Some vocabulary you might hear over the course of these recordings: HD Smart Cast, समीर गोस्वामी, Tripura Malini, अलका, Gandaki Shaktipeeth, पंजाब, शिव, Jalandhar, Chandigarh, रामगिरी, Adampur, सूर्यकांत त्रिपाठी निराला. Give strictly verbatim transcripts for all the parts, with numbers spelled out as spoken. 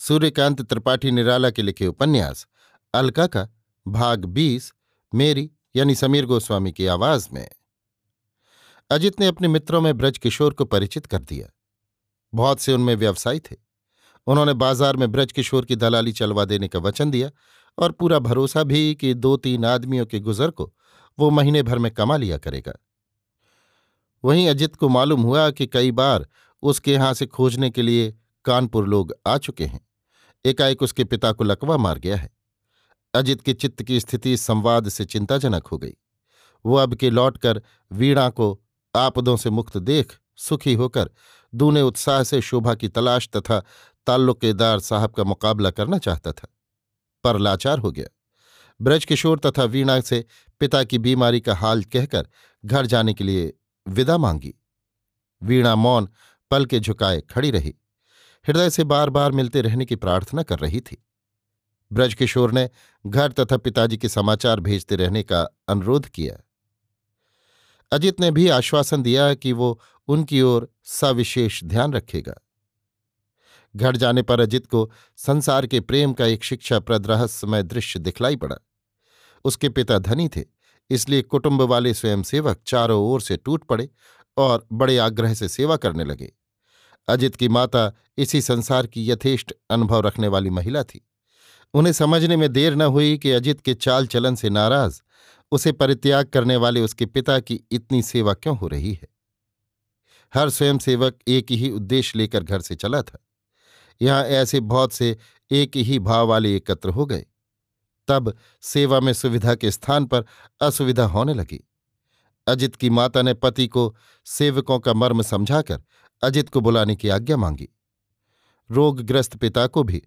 सूर्यकांत त्रिपाठी निराला के लिखे उपन्यास अलका का भाग बीस, मेरी यानी समीर गोस्वामी की आवाज में। अजित ने अपने मित्रों में ब्रजकिशोर को परिचित कर दिया। बहुत से उनमें व्यवसायी थे। उन्होंने बाजार में ब्रजकिशोर की दलाली चलवा देने का वचन दिया और पूरा भरोसा भी कि दो तीन आदमियों के गुजर को वो महीने भर में कमा लिया करेगा। वहीं अजित को मालूम हुआ कि कई बार उसके यहां से खोजने के लिए कानपुर लोग आ चुके हैं। एकाएक उसके पिता को लकवा मार गया है। अजित के चित्त की स्थिति संवाद से चिंताजनक हो गई। वो अब के लौटकर वीणा को आपदों से मुक्त देख सुखी होकर दूने उत्साह से शोभा की तलाश तथा ताल्लुकेदार साहब का मुकाबला करना चाहता था, पर लाचार हो गया। ब्रजकिशोर तथा वीणा से पिता की बीमारी का हाल कहकर घर जाने के लिए विदा मांगी। वीणा मौन पलके झुकाए खड़ी रही, हृदय से बार बार मिलते रहने की प्रार्थना कर रही थी। ब्रजकिशोर ने घर तथा पिताजी के समाचार भेजते रहने का अनुरोध किया। अजित ने भी आश्वासन दिया कि वो उनकी ओर सविशेष ध्यान रखेगा। घर जाने पर अजित को संसार के प्रेम का एक शिक्षाप्रद रहस्यमय दृश्य दिखलाई पड़ा। उसके पिता धनी थे, इसलिए कुटुंब वाले स्वयंसेवक चारों ओर से टूट पड़े और बड़े आग्रह से सेवा करने लगे। अजित की माता इसी संसार की यथेष्ट अनुभव रखने वाली महिला थी। उन्हें समझने में देर न हुई कि अजित के चाल चलन से नाराज, उसे परित्याग करने वाले उसके पिता की इतनी सेवा क्यों हो रही है। हर स्वयंसेवक एक ही उद्देश्य लेकर घर से चला था। यहाँ ऐसे बहुत से एक ही भाव वाले एकत्र हो गए। तब सेवा में सुविधा के स्थान पर असुविधा होने लगी। अजित की माता ने पति को सेवकों का मर्म समझाकर अजित को बुलाने की आज्ञा मांगी। रोगग्रस्त पिता को भी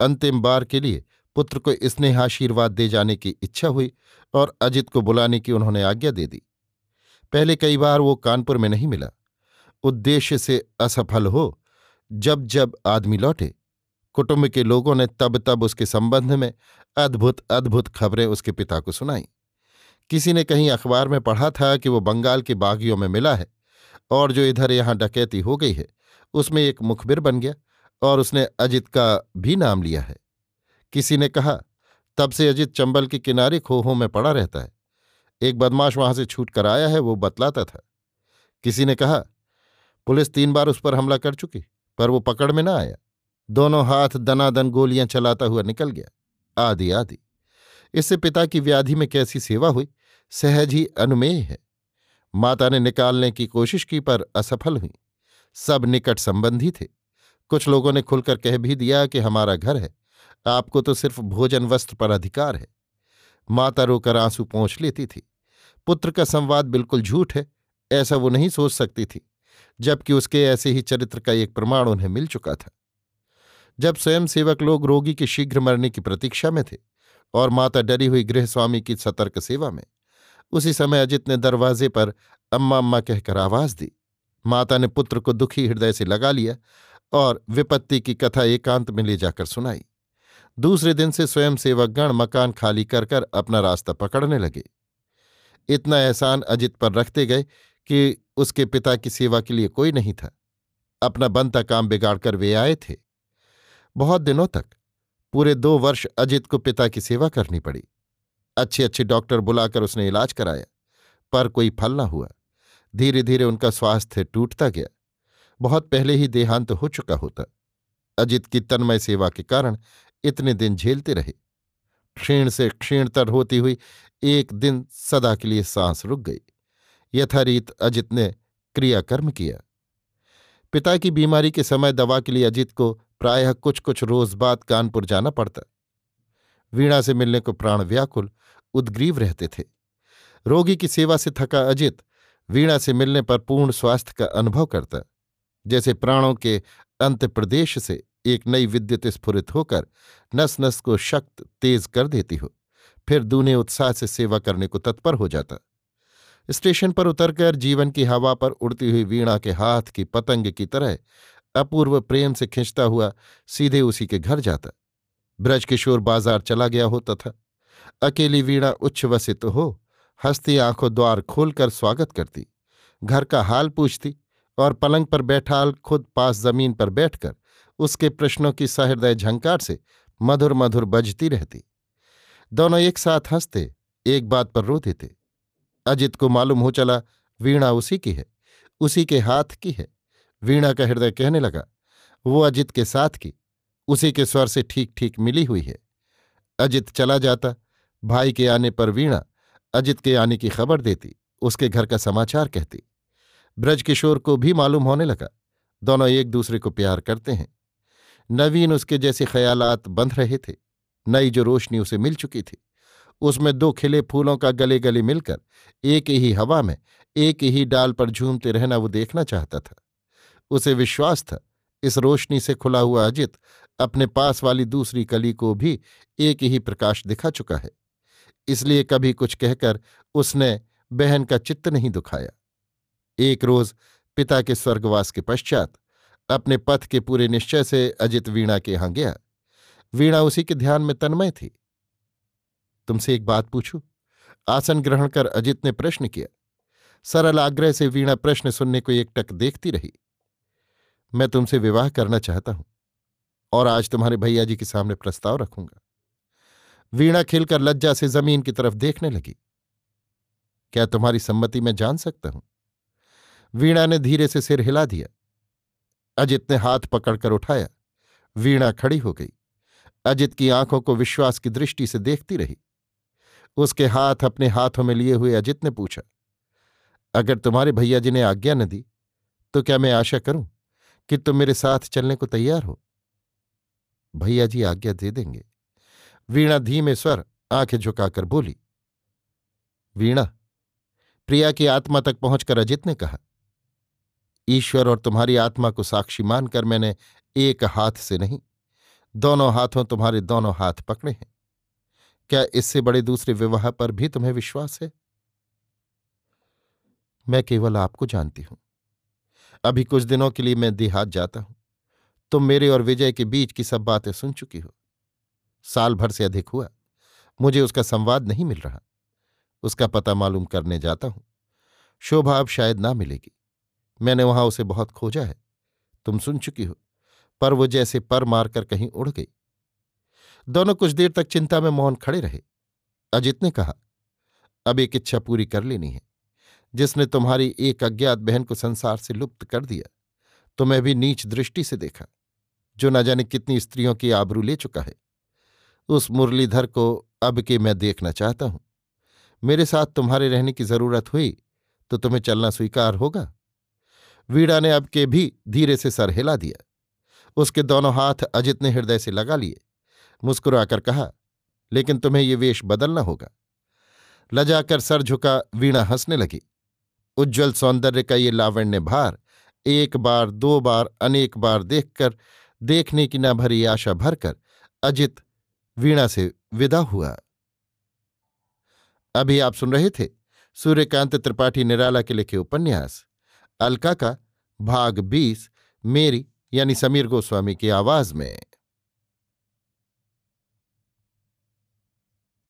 अंतिम बार के लिए पुत्र को स्नेहाशीर्वाद दे जाने की इच्छा हुई और अजित को बुलाने की उन्होंने आज्ञा दे दी। पहले कई बार वो कानपुर में नहीं मिला। उद्देश्य से असफल हो जब जब आदमी लौटे, कुटुंब के लोगों ने तब तब उसके संबंध में अद्भुत अद्भुत खबरें उसके पिता को सुनाईं। किसी ने कहीं अखबार में पढ़ा था कि वो बंगाल के बागियों में मिला है और जो इधर यहाँ डकैती हो गई है उसमें एक मुखबिर बन गया और उसने अजित का भी नाम लिया है। किसी ने कहा तब से अजित चंबल के किनारे खोहों में पड़ा रहता है, एक बदमाश वहां से छूट कर आया है वो बतलाता था। किसी ने कहा पुलिस तीन बार उस पर हमला कर चुकी पर वो पकड़ में न आया, दोनों हाथ दनादन गोलियां चलाता हुआ निकल गया, आदि आदि। इससे पिता की व्याधि में कैसी सेवा हुई सहज ही अनुमेय है। माता ने निकालने की कोशिश की पर असफल हुई। सब निकट संबंधी थे। कुछ लोगों ने खुलकर कह भी दिया कि हमारा घर है, आपको तो सिर्फ भोजन वस्त्र पर अधिकार है। माता रोकर आंसू पोंछ लेती थी। पुत्र का संवाद बिल्कुल झूठ है ऐसा वो नहीं सोच सकती थी, जबकि उसके ऐसे ही चरित्र का एक प्रमाण उन्हें मिल चुका था। जब स्वयंसेवक लोग रोगी के शीघ्र मरने की प्रतीक्षा में थे और माता डरी हुई गृहस्वामी की सतर्क सेवा में, उसी समय अजित ने दरवाजे पर अम्मा अम्मा कहकर आवाज दी। माता ने पुत्र को दुखी हृदय से लगा लिया और विपत्ति की कथा एकांत में ले जाकर सुनाई। दूसरे दिन से स्वयंसेवकगण मकान खाली कर कर अपना रास्ता पकड़ने लगे। इतना एहसान अजित पर रखते गए कि उसके पिता की सेवा के लिए कोई नहीं था। अपना बनता काम बिगाड़कर वे आए थे। बहुत दिनों तक, पूरे दो वर्ष अजित को पिता की सेवा करनी पड़ी। अच्छे अच्छे डॉक्टर बुलाकर उसने इलाज कराया पर कोई फल न हुआ। धीरे धीरे उनका स्वास्थ्य टूटता गया। बहुत पहले ही देहांत हो चुका होता। अजित की तन्मय सेवा के कारण इतने दिन झेलते रहे। क्षीण से क्षीणतर होती हुई एक दिन सदा के लिए सांस रुक गई। यथारीत अजित ने क्रियाकर्म किया। पिता की बीमारी के समय दवा के लिए अजित को प्रायः कुछ कुछ रोज बाद कानपुर जाना पड़ता। वीणा से मिलने को प्राण व्याकुल उद्ग्रीव रहते थे। रोगी की सेवा से थका अजित वीणा से मिलने पर पूर्ण स्वास्थ्य का अनुभव करता, जैसे प्राणों के अंत प्रदेश से एक नई विद्युत स्फुरित होकर नस नस को शक्त तेज कर देती हो। फिर दूने उत्साह से सेवा करने को तत्पर हो जाता। स्टेशन पर उतरकर जीवन की हवा पर उड़ती हुई वीणा के हाथ की पतंग की तरह अपूर्व प्रेम से खिंचता हुआ सीधे उसी के घर जाता। ब्रजकिशोर बाजार चला गया होता था। अकेली वीणा उच्छ्वसित हो हंसती आंखों द्वार खोलकर स्वागत करती, घर का हाल पूछती और पलंग पर बैठा हाल खुद पास जमीन पर बैठकर उसके प्रश्नों की सहृदय झंकार से मधुर मधुर बजती रहती। दोनों एक साथ हंसते, एक बात पर रोते थे। अजित को मालूम हो चला वीणा उसी की है, उसी के हाथ की है। वीणा का हृदय कहने लगा वो अजित के साथ की, उसी के स्वर से ठीक ठीक मिली हुई है। अजित चला जाता। भाई के आने पर वीणा अजित के आने की खबर देती, उसके घर का समाचार कहती। ब्रजकिशोर को भी मालूम होने लगा दोनों एक दूसरे को प्यार करते हैं। नवीन उसके जैसे ख्यालात बंध रहे थे। नई जो रोशनी उसे मिल चुकी थी, उसमें दो खिले फूलों का गले गले मिलकर एक ही हवा में एक ही डाल पर झूमते रहना वो देखना चाहता था। उसे विश्वास था इस रोशनी से खुला हुआ अजित अपने पास वाली दूसरी कली को भी एक ही प्रकाश दिखा चुका है, इसलिए कभी कुछ कहकर उसने बहन का चित्त नहीं दुखाया। एक रोज पिता के स्वर्गवास के पश्चात अपने पथ के पूरे निश्चय से अजित वीणा के यहाँ गया। वीणा उसी के ध्यान में तन्मय थी। तुमसे एक बात पूछूं? आसन ग्रहण कर अजित ने प्रश्न किया। सरल आग्रह से वीणा प्रश्न सुनने को एकटक देखती रही। मैं तुमसे विवाह करना चाहता हूं और आज तुम्हारे भैया जी के सामने प्रस्ताव रखूंगा। वीणा खिलकर लज्जा से जमीन की तरफ देखने लगी। क्या तुम्हारी सम्मति मैं जान सकता हूं? वीणा ने धीरे से सिर हिला दिया। अजित ने हाथ पकड़कर उठाया। वीणा खड़ी हो गई। अजित की आंखों को विश्वास की दृष्टि से देखती रही। उसके हाथ अपने हाथों में लिए हुए अजित ने पूछा, अगर तुम्हारे भैया जी ने आज्ञा न दी तो क्या मैं आशा करूं कि तुम मेरे साथ चलने को तैयार हो? भैया जी आज्ञा दे देंगे। वीणा धीमे स्वर आंखें झुकाकर बोली। वीणा, प्रिया की आत्मा तक पहुंचकर अजित ने कहा, ईश्वर और तुम्हारी आत्मा को साक्षी मानकर मैंने एक हाथ से नहीं, दोनों हाथों तुम्हारे दोनों हाथ पकड़े हैं। क्या इससे बड़े दूसरे विवाह पर भी तुम्हें विश्वास है? मैं केवल आपको जानती हूं। अभी कुछ दिनों के लिए मैं देहात जाता हूं। तुम मेरे और विजय के बीच की सब बातें सुन चुकी हो। साल भर से अधिक हुआ मुझे उसका संवाद नहीं मिल रहा। उसका पता मालूम करने जाता हूं। शोभा अब शायद ना मिलेगी। मैंने वहां उसे बहुत खोजा है, तुम सुन चुकी हो, पर वो जैसे पर मारकर कहीं उड़ गई। दोनों कुछ देर तक चिंता में मौन खड़े रहे। अजित ने कहा, अब एक इच्छा पूरी कर लेनी है जिसने तुम्हारी एक अज्ञात बहन को संसार से लुप्त कर दिया, तुम्हें भी नीच दृष्टि से देखा, जो न जाने कितनी स्त्रियों की आबरू ले चुका है। उस मुरलीधर को अब के मैं देखना चाहता हूं। मेरे साथ तुम्हारे रहने की जरूरत हुई तो तुम्हें चलना स्वीकार होगा? वीणा ने अब के भी धीरे से सर हिला दिया। उसके दोनों हाथ अजित ने हृदय से लगा लिए। मुस्कुराकर कहा, लेकिन तुम्हें ये वेश बदलना होगा। लजाकर सर झुका वीणा हंसने लगी। उज्ज्वल सौंदर्य का ये लावण्य भार एक बार दो बार अनेक बार देखकर देखने की न भरी आशा भरकर अजित वीणा से विदा हुआ। अभी आप सुन रहे थे सूर्यकांत त्रिपाठी निराला के लिखे उपन्यास अलका का भाग बीस, मेरी यानी समीर गोस्वामी की आवाज में।